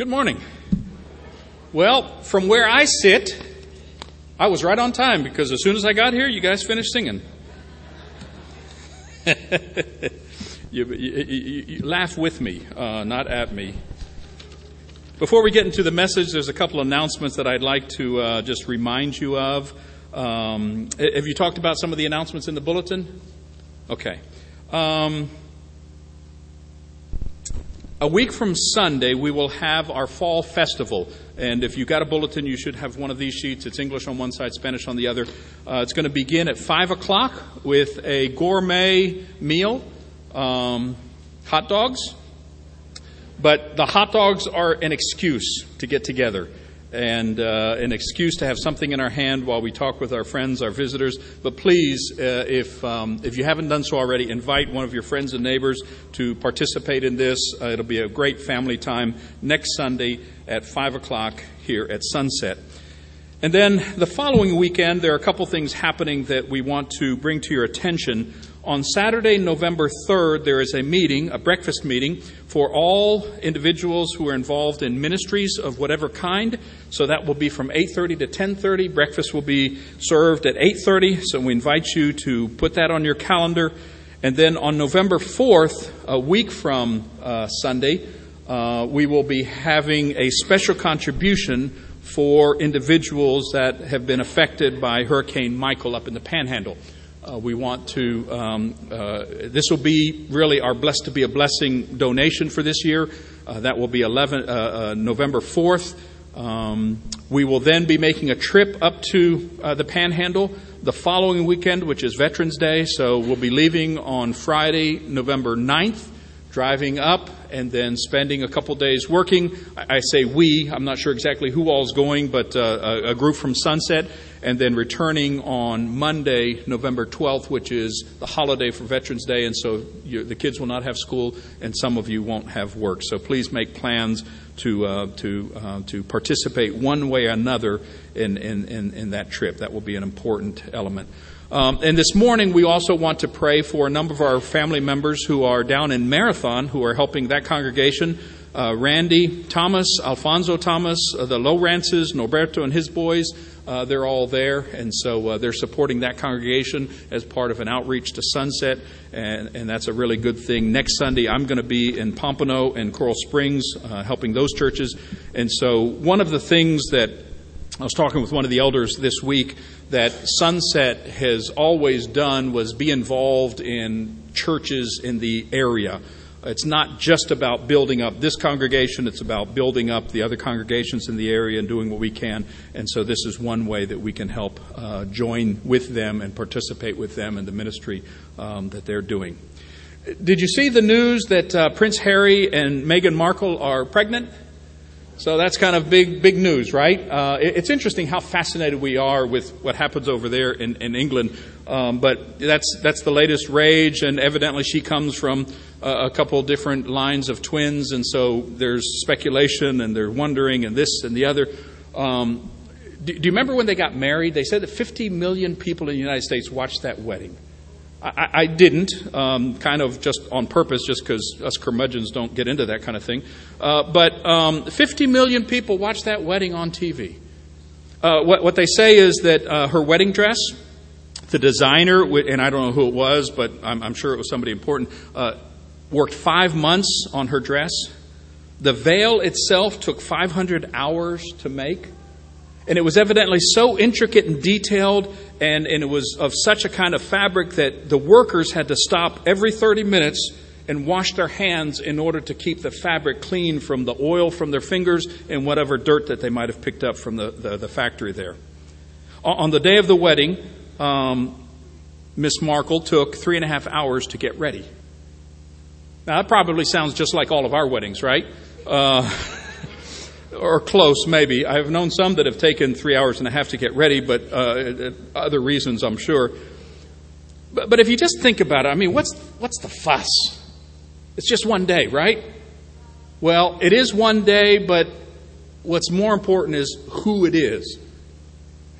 Good morning. Well, from where I sit, I was right on time because as soon as I got here, you guys finished singing. You laugh with me, not at me. Before we get into the message, there's a couple announcements that I'd like to just remind you of. Have you talked about some of the announcements in the bulletin? Okay. A week from Sunday, we will have our fall festival. And if you got a bulletin, you should have one of these sheets. It's English on one side, Spanish on the other. It's going to begin at 5 o'clock with a gourmet meal, hot dogs. But the hot dogs are an excuse to get together and an excuse to have something in our hand while we talk with our friends, our visitors. But please, if you haven't done so already, invite one of your friends and neighbors to participate in this. It'll be a great family time next Sunday at 5 o'clock here at sunset. And then the following weekend, there are a couple things happening that we want to bring to your attention. On Saturday, November 3rd, there is a meeting, a breakfast meeting, for all individuals who are involved in ministries of whatever kind. So that will be from 8:30 to 10:30. Breakfast will be served at 8:30, so we invite you to put that on your calendar. And then on November 4th, a week from Sunday, we will be having a special contribution for individuals that have been affected by Hurricane Michael up in the Panhandle. We want to, this will be really our Blessed to be a Blessing donation for this year. That will be November 4th. We will then be making a trip up to the Panhandle the following weekend, which is Veterans Day. So we'll be leaving on Friday, November 9th, driving up and then spending a couple days working. I say we, I'm not sure exactly who all's going, but a group from Sunset. And then returning on Monday, November 12th, which is the holiday for Veterans Day. And so the kids will not have school and some of you won't have work. So please make plans to participate one way or another in that trip. That will be an important element. And this morning, we also want to pray for a number of our family members who are down in Marathon, who are helping that congregation. Randy Thomas, Alfonso Thomas, the Lowrances, Norberto and his boys, they're all there. And so they're supporting that congregation as part of an outreach to Sunset. And that's a really good thing. Next Sunday, I'm going to be in Pompano and Coral Springs helping those churches. And so one of the things that I was talking with one of the elders this week that Sunset has always done was be involved in churches in the area. It's not just about building up this congregation. It's about building up the other congregations in the area and doing what we can. And so this is one way that we can help join with them and participate with them in the ministry that they're doing. Did you see the news that Prince Harry and Meghan Markle are pregnant? So that's kind of big news, right? It's interesting how fascinated we are with what happens over there in England. But that's the latest rage, and evidently she comes from a couple different lines of twins, and so there's speculation, and they're wondering, and this and the other. Do you remember when they got married? They said that 50 million people in the United States watched that wedding. I didn't, kind of just on purpose, just because us curmudgeons don't get into that kind of thing. But 50 million people watched that wedding on TV. What they say is that her wedding dress, the designer, and I don't know who it was, but I'm sure it was somebody important, worked 5 months on her dress. The veil itself took 500 hours to make. And it was evidently so intricate and detailed, and it was of such a kind of fabric that the workers had to stop every 30 minutes and wash their hands in order to keep the fabric clean from the oil from their fingers and whatever dirt that they might have picked up from the factory there. On the day of the wedding, Miss Markle took 3.5 hours to get ready. Now, that probably sounds just like all of our weddings, right? Or close, maybe. I've known some that have taken 3.5 hours to get ready, but other reasons, I'm sure. But if you just think about it, I mean, what's the fuss? It's just one day, right? Well, it is one day, but what's more important is who it is.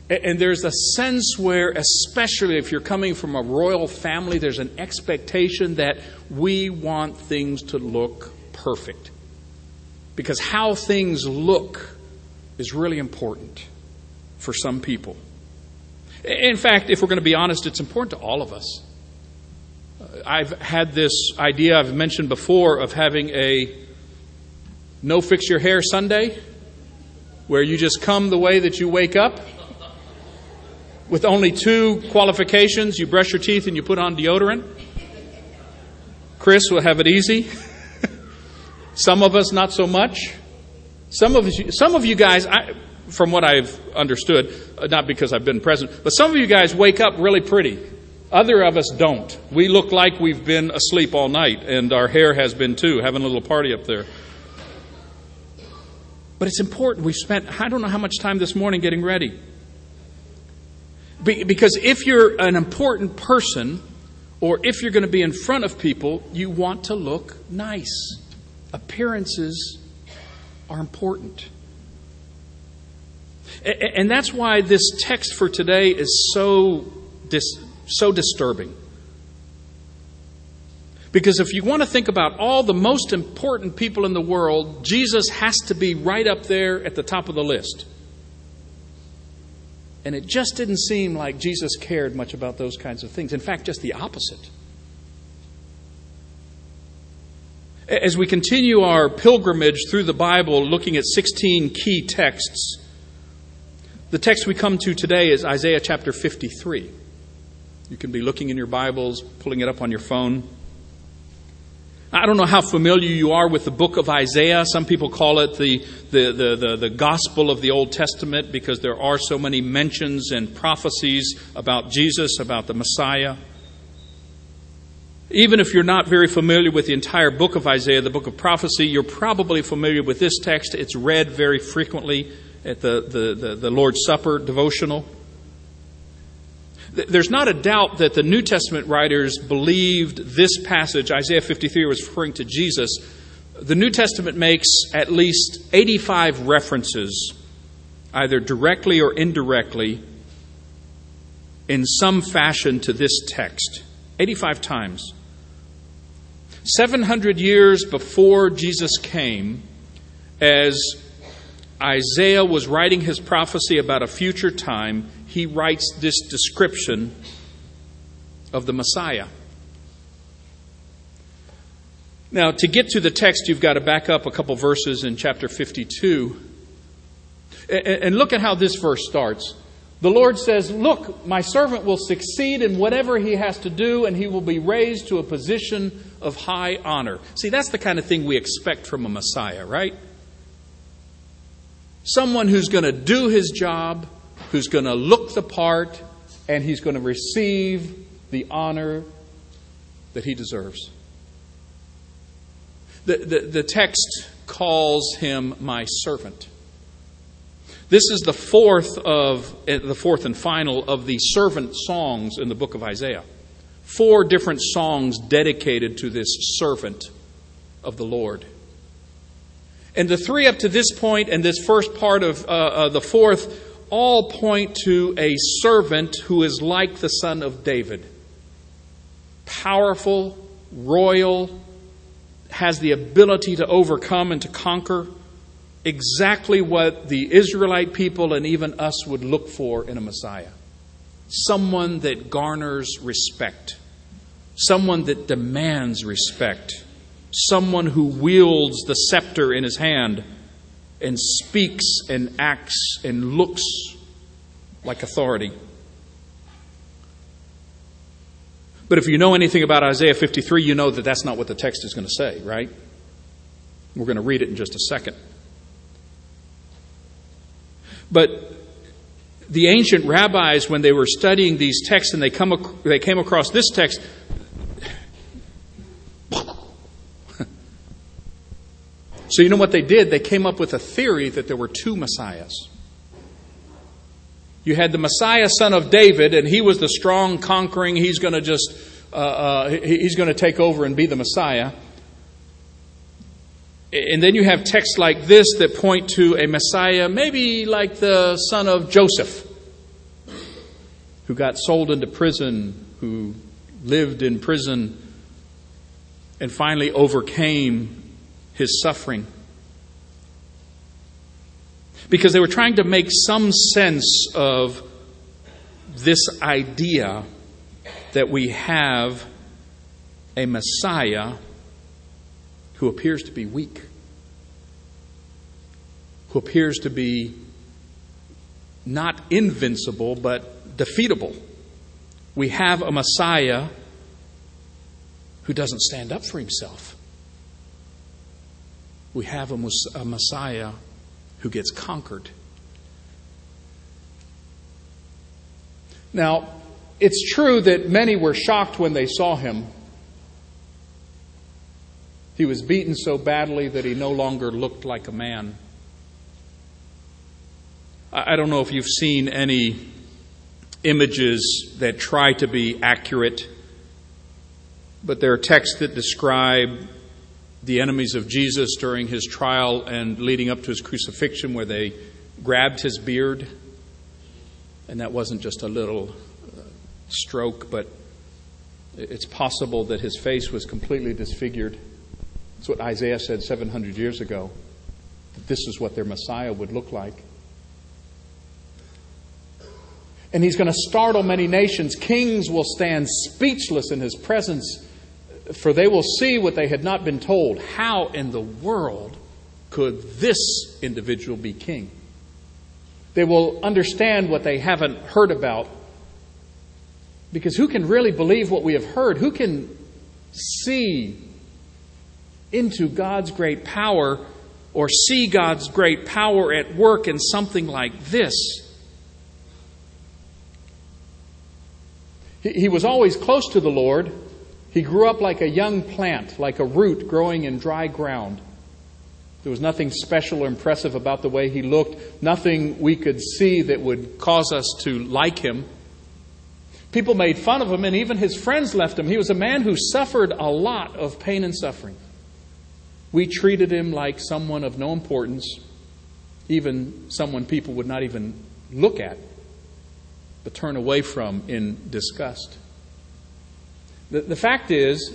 And there's a sense where, especially if you're coming from a royal family, there's an expectation that we want things to look perfect. Because how things look is really important for some people. In fact, if we're going to be honest, it's important to all of us. I've had this idea I've mentioned before of having a no fix your hair Sunday, where you just come the way that you wake up with only two qualifications. You brush your teeth and you put on deodorant. Chris will have it easy. Some of us, not so much. Some of you guys, from what I've understood, not because I've been present, but some of you guys wake up really pretty. Other of us don't. We look like we've been asleep all night, and our hair has been too, having a little party up there. But it's important. We've spent, I don't know how much time this morning getting ready. Because if you're an important person, or if you're going to be in front of people, you want to look nice. Appearances are important. And that's why this text for today is so disturbing. Because if you want to think about all the most important people in the world, Jesus has to be right up there at the top of the list. And it just didn't seem like Jesus cared much about those kinds of things. In fact, just the opposite. As we continue our pilgrimage through the Bible, looking at 16 key texts, the text we come to today is Isaiah chapter 53. You can be looking in your Bibles, pulling it up on your phone. I don't know how familiar you are with the book of Isaiah. Some people call it the gospel of the Old Testament because there are so many mentions and prophecies about Jesus, about the Messiah. Even if you're not very familiar with the entire book of Isaiah, the book of prophecy, you're probably familiar with this text. It's read very frequently at the Lord's Supper devotional. There's not a doubt that the New Testament writers believed this passage, Isaiah 53 was referring to Jesus. The New Testament makes at least 85 references, either directly or indirectly, in some fashion to this text. 85 times. 700 years before Jesus came, as Isaiah was writing his prophecy about a future time, he writes this description of the Messiah. Now, to get to the text, you've got to back up a couple verses in chapter 52. And look at how this verse starts. The Lord says, "Look, my servant will succeed in whatever he has to do, and he will be raised to a position of high honor." See, that's the kind of thing we expect from a Messiah, right? Someone who's going to do his job, who's going to look the part, and he's going to receive the honor that he deserves. The text calls him my servant. This is the fourth and final of the servant songs in the book of Isaiah. 4 different songs dedicated to this servant of the Lord. And the 3 up to this point and this first part of the 4th all point to a servant who is like the son of David. Powerful, royal, has the ability to overcome and to conquer. Exactly what the Israelite people and even us would look for in a Messiah. Someone that garners respect. Someone that demands respect. Someone who wields the scepter in his hand and speaks and acts and looks like authority. But if you know anything about Isaiah 53, you know that that's not what the text is going to say, right? We're going to read it in just a second. But the ancient rabbis, when they were studying these texts and they came across this text, so you know what they did? They came up with a theory that there were 2 messiahs. You had the Messiah, son of David, and he was the strong, conquering. He's going to he's going to take over and be the Messiah. And then you have texts like this that point to a Messiah, maybe like the son of Joseph, who got sold into prison, who lived in prison, and finally overcame his suffering. because they were trying to make some sense of this idea that we have a Messiah who appears to be weak, who appears to be not invincible, but defeatable. We have a Messiah who doesn't stand up for himself. We have a Messiah who gets conquered. Now, it's true that many were shocked when they saw him. He was beaten so badly that he no longer looked like a man. I don't know if you've seen any images that try to be accurate, but there are texts that describe the enemies of Jesus during his trial and leading up to his crucifixion, where they grabbed his beard. And that wasn't just a little stroke, but it's possible that his face was completely disfigured. That's what Isaiah said 700 years ago, that this is what their Messiah would look like. And he's going to startle many nations. Kings will stand speechless in his presence, for they will see what they had not been told. How in the world could this individual be king? They will understand what they haven't heard about. Because who can really believe what we have heard? Who can see into God's great power or see God's great power at work in something like this? He was always close to the Lord. He grew up like a young plant, like a root growing in dry ground. There was nothing special or impressive about the way he looked, nothing we could see that would cause us to like him. People made fun of him, and even his friends left him. He was a man who suffered a lot of pain and suffering. We treated him like someone of no importance, even someone people would not even look at, but turn away from in disgust. The fact is,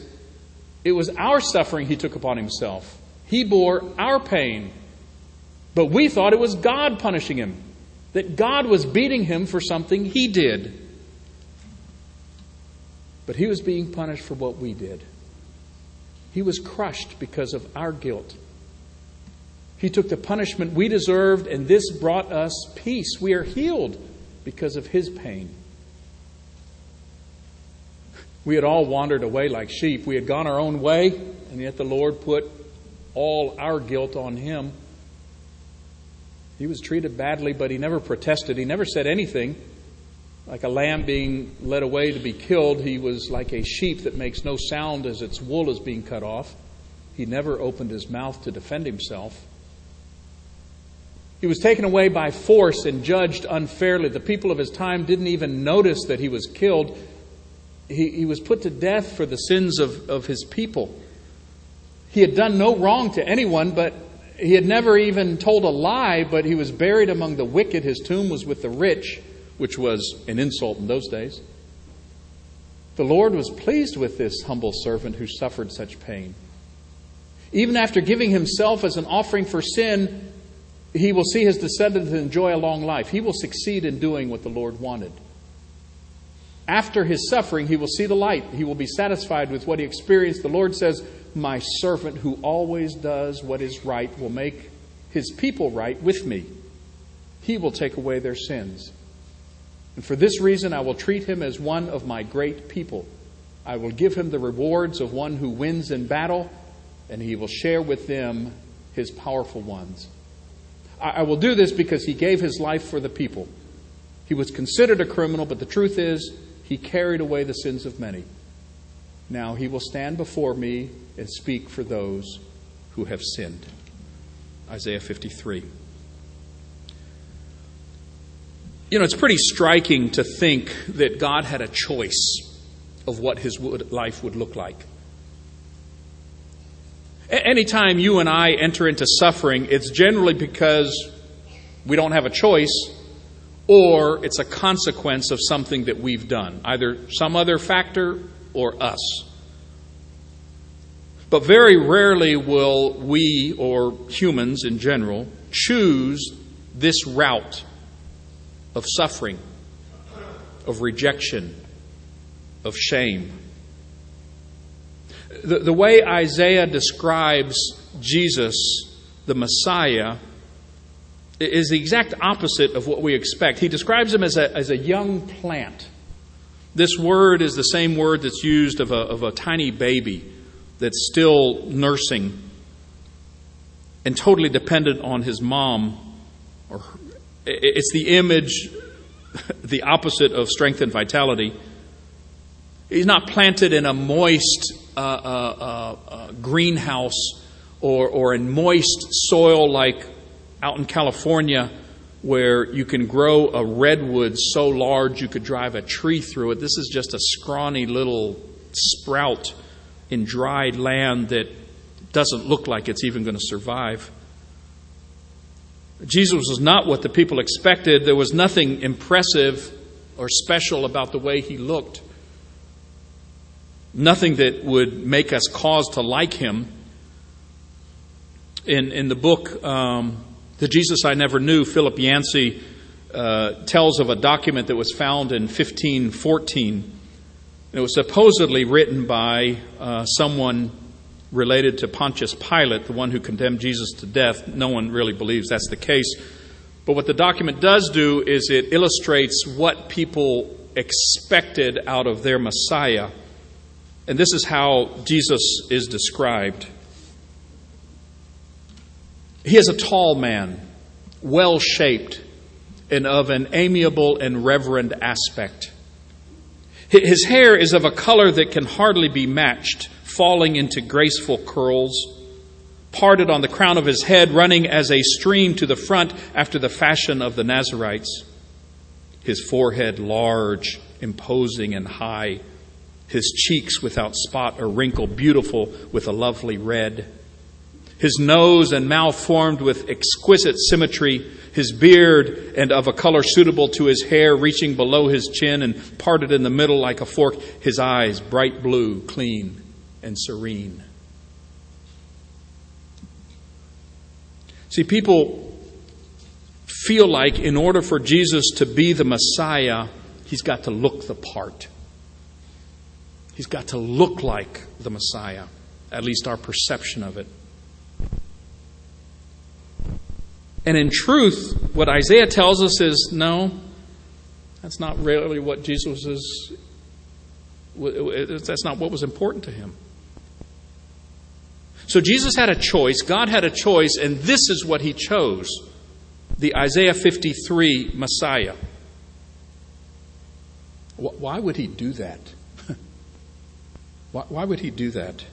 it was our suffering he took upon himself. He bore our pain. But we thought it was God punishing him, that God was beating him for something he did. But he was being punished for what we did. He was crushed because of our guilt. He took the punishment we deserved, and this brought us peace. We are healed because of his pain. We had all wandered away like sheep. We had gone our own way, and yet the Lord put all our guilt on him. He was treated badly, but he never protested. He never said anything. Like a lamb being led away to be killed, he was like a sheep that makes no sound as its wool is being cut off. He never opened his mouth to defend himself. He was taken away by force and judged unfairly. The people of his time didn't even notice that he was killed. He was put to death for the sins of his people. He had done no wrong to anyone, but he had never even told a lie, but he was buried among the wicked. His tomb was with the rich, which was an insult in those days. The Lord was pleased with this humble servant who suffered such pain. Even after giving himself as an offering for sin, he will see his descendants enjoy a long life. He will succeed in doing what the Lord wanted. After his suffering, he will see the light. He will be satisfied with what he experienced. The Lord says, "My servant who always does what is right will make his people right with me. He will take away their sins. And for this reason, I will treat him as one of my great people. I will give him the rewards of one who wins in battle, and he will share with them his powerful ones. I will do this because he gave his life for the people. He was considered a criminal, but the truth is, he carried away the sins of many. Now he will stand before me and speak for those who have sinned." Isaiah 53. You know, it's pretty striking to think that God had a choice of what his life would look like. Anytime you and I enter into suffering, it's generally because we don't have a choice, or it's a consequence of something that we've done, either some other factor or us. But very rarely will we, or humans in general, choose this route of suffering, of rejection, of shame. The way Isaiah describes Jesus, the Messiah, is the exact opposite of what we expect. He describes him as a young plant. This word is the same word that's used of a tiny baby that's still nursing and totally dependent on his mom. It's the image, the opposite of strength and vitality. He's not planted in a moist greenhouse or in moist soil like out in California, where you can grow a redwood so large you could drive a tree through it. This is just a scrawny little sprout in dried land that doesn't look like it's even going to survive. Jesus was not what the people expected. There was nothing impressive or special about the way he looked. Nothing that would make us cause to like him. In the book, The Jesus I Never Knew, Philip Yancey tells of a document that was found in 1514. It was supposedly written by someone related to Pontius Pilate, the one who condemned Jesus to death. No one really believes that's the case. But what the document does do is it illustrates what people expected out of their Messiah. And this is how Jesus is described. He is a tall man, well-shaped, and of an amiable and reverend aspect. His hair is of a color that can hardly be matched, falling into graceful curls, parted on the crown of his head, running as a stream to the front after the fashion of the Nazarites. His forehead large, imposing, and high. His cheeks without spot or wrinkle, beautiful with a lovely red. His nose and mouth formed with exquisite symmetry, his beard and of a color suitable to his hair, reaching below his chin and parted in the middle like a fork, his eyes bright blue, clean and serene. See, people feel like in order for Jesus to be the Messiah, he's got to look the part. He's got to look like the Messiah, at least our perception of it. And in truth, what Isaiah tells us is, no, that's not really what Jesus is. That's not what was important to him. So Jesus had a choice. God had a choice. And this is what he chose. The Isaiah 53 Messiah. Why would he do that? Why would he do that?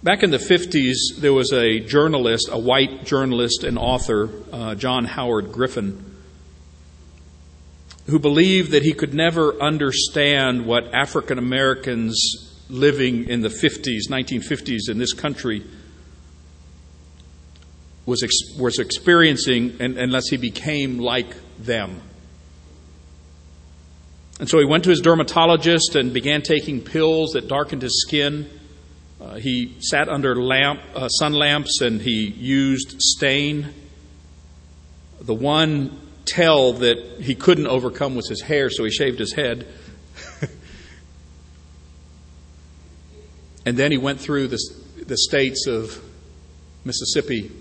Back in the 50s, there was a journalist, a white journalist and author, John Howard Griffin, who believed that he could never understand what African Americans living in the 1950s in this country was experiencing unless he became like them. And so he went to his dermatologist and began taking pills that darkened his skin. He sat under sun lamps, and he used stain. The one tell that he couldn't overcome was his hair, so he shaved his head. And then he went through the states of Mississippi,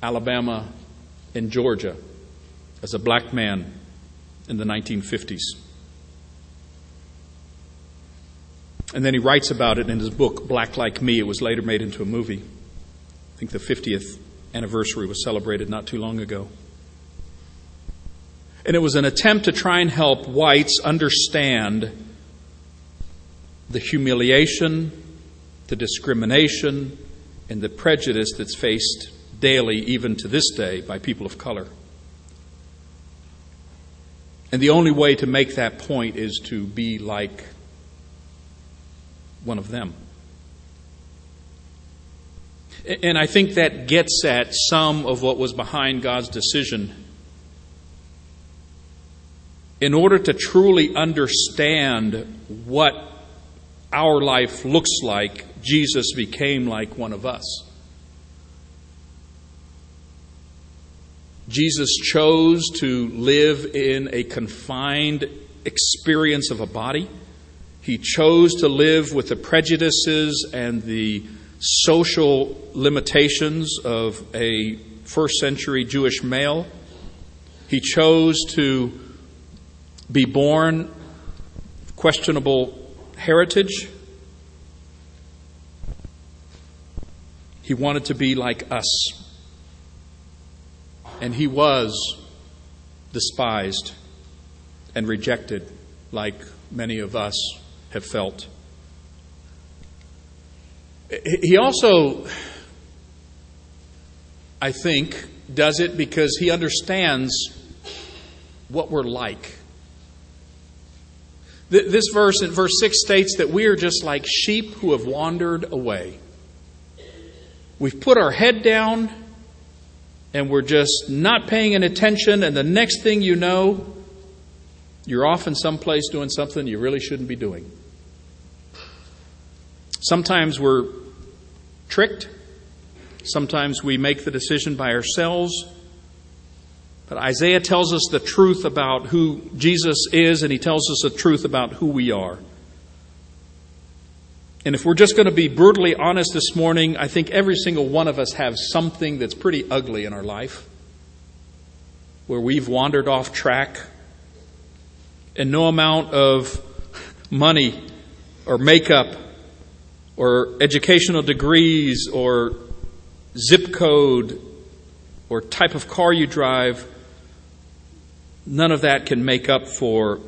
Alabama, and Georgia as a black man in the 1950s. And then he writes about it in his book, Black Like Me. It was later made into a movie. I think the 50th anniversary was celebrated not too long ago. And it was an attempt to try and help whites understand the humiliation, the discrimination, and the prejudice that's faced daily, even to this day, by people of color. And the only way to make that point is to be like one of them. And I think that gets at some of what was behind God's decision. In order to truly understand what our life looks like, Jesus became like one of us. Jesus chose to live in a confined experience of a body. He chose to live with the prejudices and the social limitations of a first century Jewish male. He chose to be born of questionable heritage. He wanted to be like us. And he was despised and rejected, like many of us have felt. He also, I think, does it because he understands what we're like. This verse in verse 6 states that we are just like sheep who have wandered away. We've put our head down and we're just not paying any attention, and the next thing you know, you're off in some place doing something you really shouldn't be doing. Sometimes we're tricked. Sometimes we make the decision by ourselves. But Isaiah tells us the truth about who Jesus is, and he tells us the truth about who we are. And if we're just going to be brutally honest this morning, I think every single one of us have something that's pretty ugly in our life, where we've wandered off track. And no amount of money or makeup or educational degrees or zip code or type of car you drive, none of that can make up for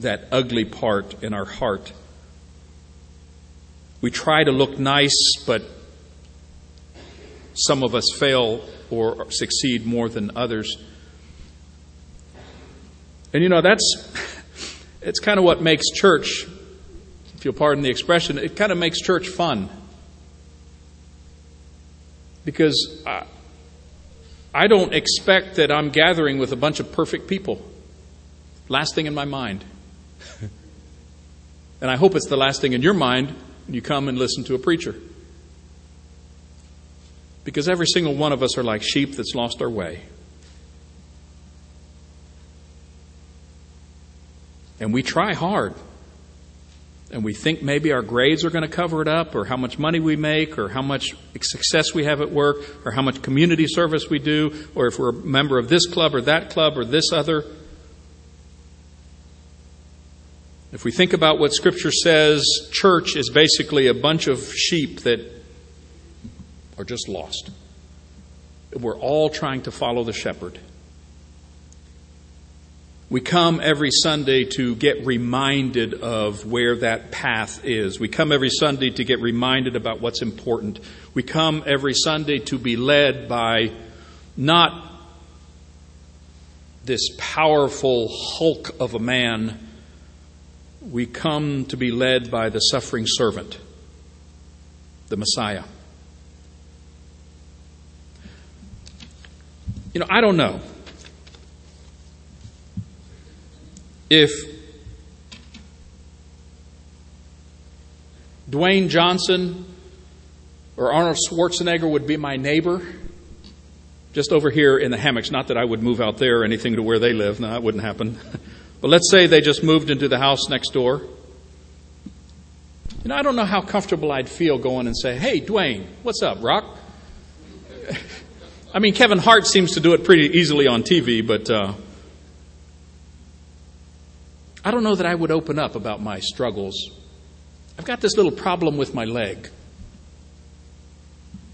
that ugly part in our heart. We try to look nice, but some of us fail or succeed more than others. And you know, it's kind of what makes church, if you'll pardon the expression, it kind of makes church fun. Because I don't expect that I'm gathering with a bunch of perfect people. Last thing in my mind. And I hope it's the last thing in your mind when you come and listen to a preacher. Because every single one of us are like sheep that's lost our way. And we try hard. And we think maybe our grades are going to cover it up, or how much money we make, or how much success we have at work, or how much community service we do, or if we're a member of this club or that club or this other. If we think about what Scripture says, church is basically a bunch of sheep that are just lost. We're all trying to follow the shepherd. We come every Sunday to get reminded of where that path is. We come every Sunday to get reminded about what's important. We come every Sunday to be led by not this powerful hulk of a man. We come to be led by the suffering servant, the Messiah. You know, I don't know if Dwayne Johnson or Arnold Schwarzenegger would be my neighbor, just over here in the hammocks. Not that I would move out there or anything to where they live. No, that wouldn't happen. But let's say they just moved into the house next door. You know, I don't know how comfortable I'd feel going and say, "Hey, Dwayne, what's up, Rock?" I mean, Kevin Hart seems to do it pretty easily on TV, but I don't know that I would open up about my struggles. I've got this little problem with my leg.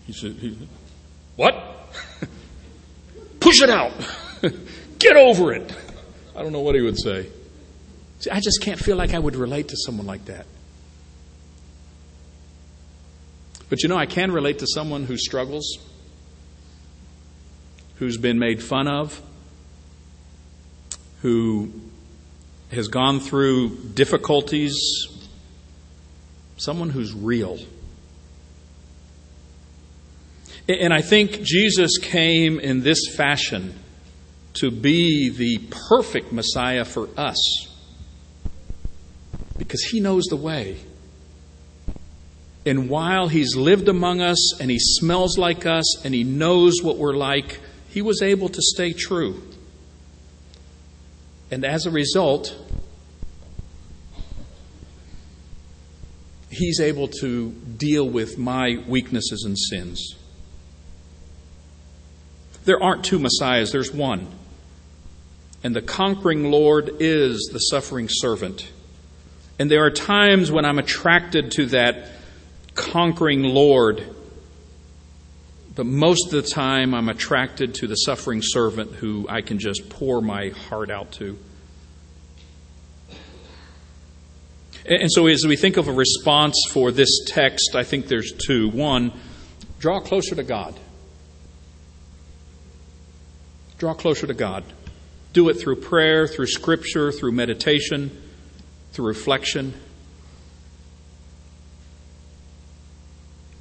He said, "What? Push it out. Get over it." I don't know what he would say. See, I just can't feel like I would relate to someone like that. But you know, I can relate to someone who struggles, who's been made fun of, who has gone through difficulties, someone who's real. And I think Jesus came in this fashion to be the perfect Messiah for us, because he knows the way. And while he's lived among us and he smells like us and he knows what we're like, he was able to stay true. And as a result, he's able to deal with my weaknesses and sins. There aren't two Messiahs, there's one. And the conquering Lord is the suffering servant. And there are times when I'm attracted to that conquering Lord. But most of the time I'm attracted to the suffering servant who I can just pour my heart out to. And so as we think of a response for this text, I think there's two. One, draw closer to God. Draw closer to God. Do it through prayer, through scripture, through meditation, through reflection.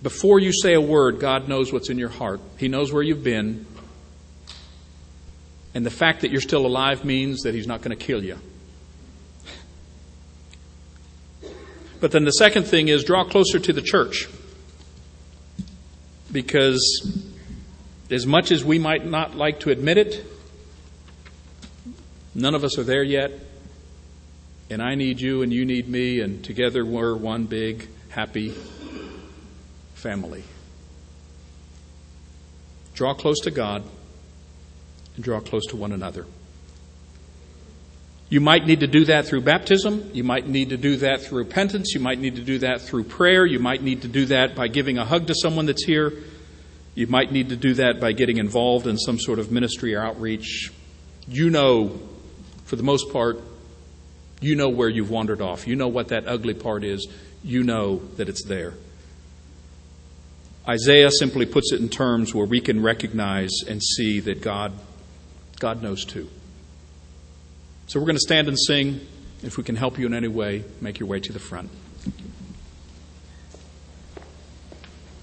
Before you say a word, God knows what's in your heart. He knows where you've been. And the fact that you're still alive means that he's not going to kill you. But then the second thing is draw closer to the church. Because as much as we might not like to admit it, none of us are there yet. And I need you and you need me. And together we're one big, happy family. Draw close to God and draw close to one another. You might need to do that through baptism. You might need to do that through repentance. You might need to do that through prayer. You might need to do that by giving a hug to someone that's here. You might need to do that by getting involved in some sort of ministry or outreach. You know, for the most part, you know where you've wandered off. You know what that ugly part is. You know that it's there. Isaiah simply puts it in terms where we can recognize and see that God knows too. So we're going to stand and sing. If we can help you in any way, make your way to the front.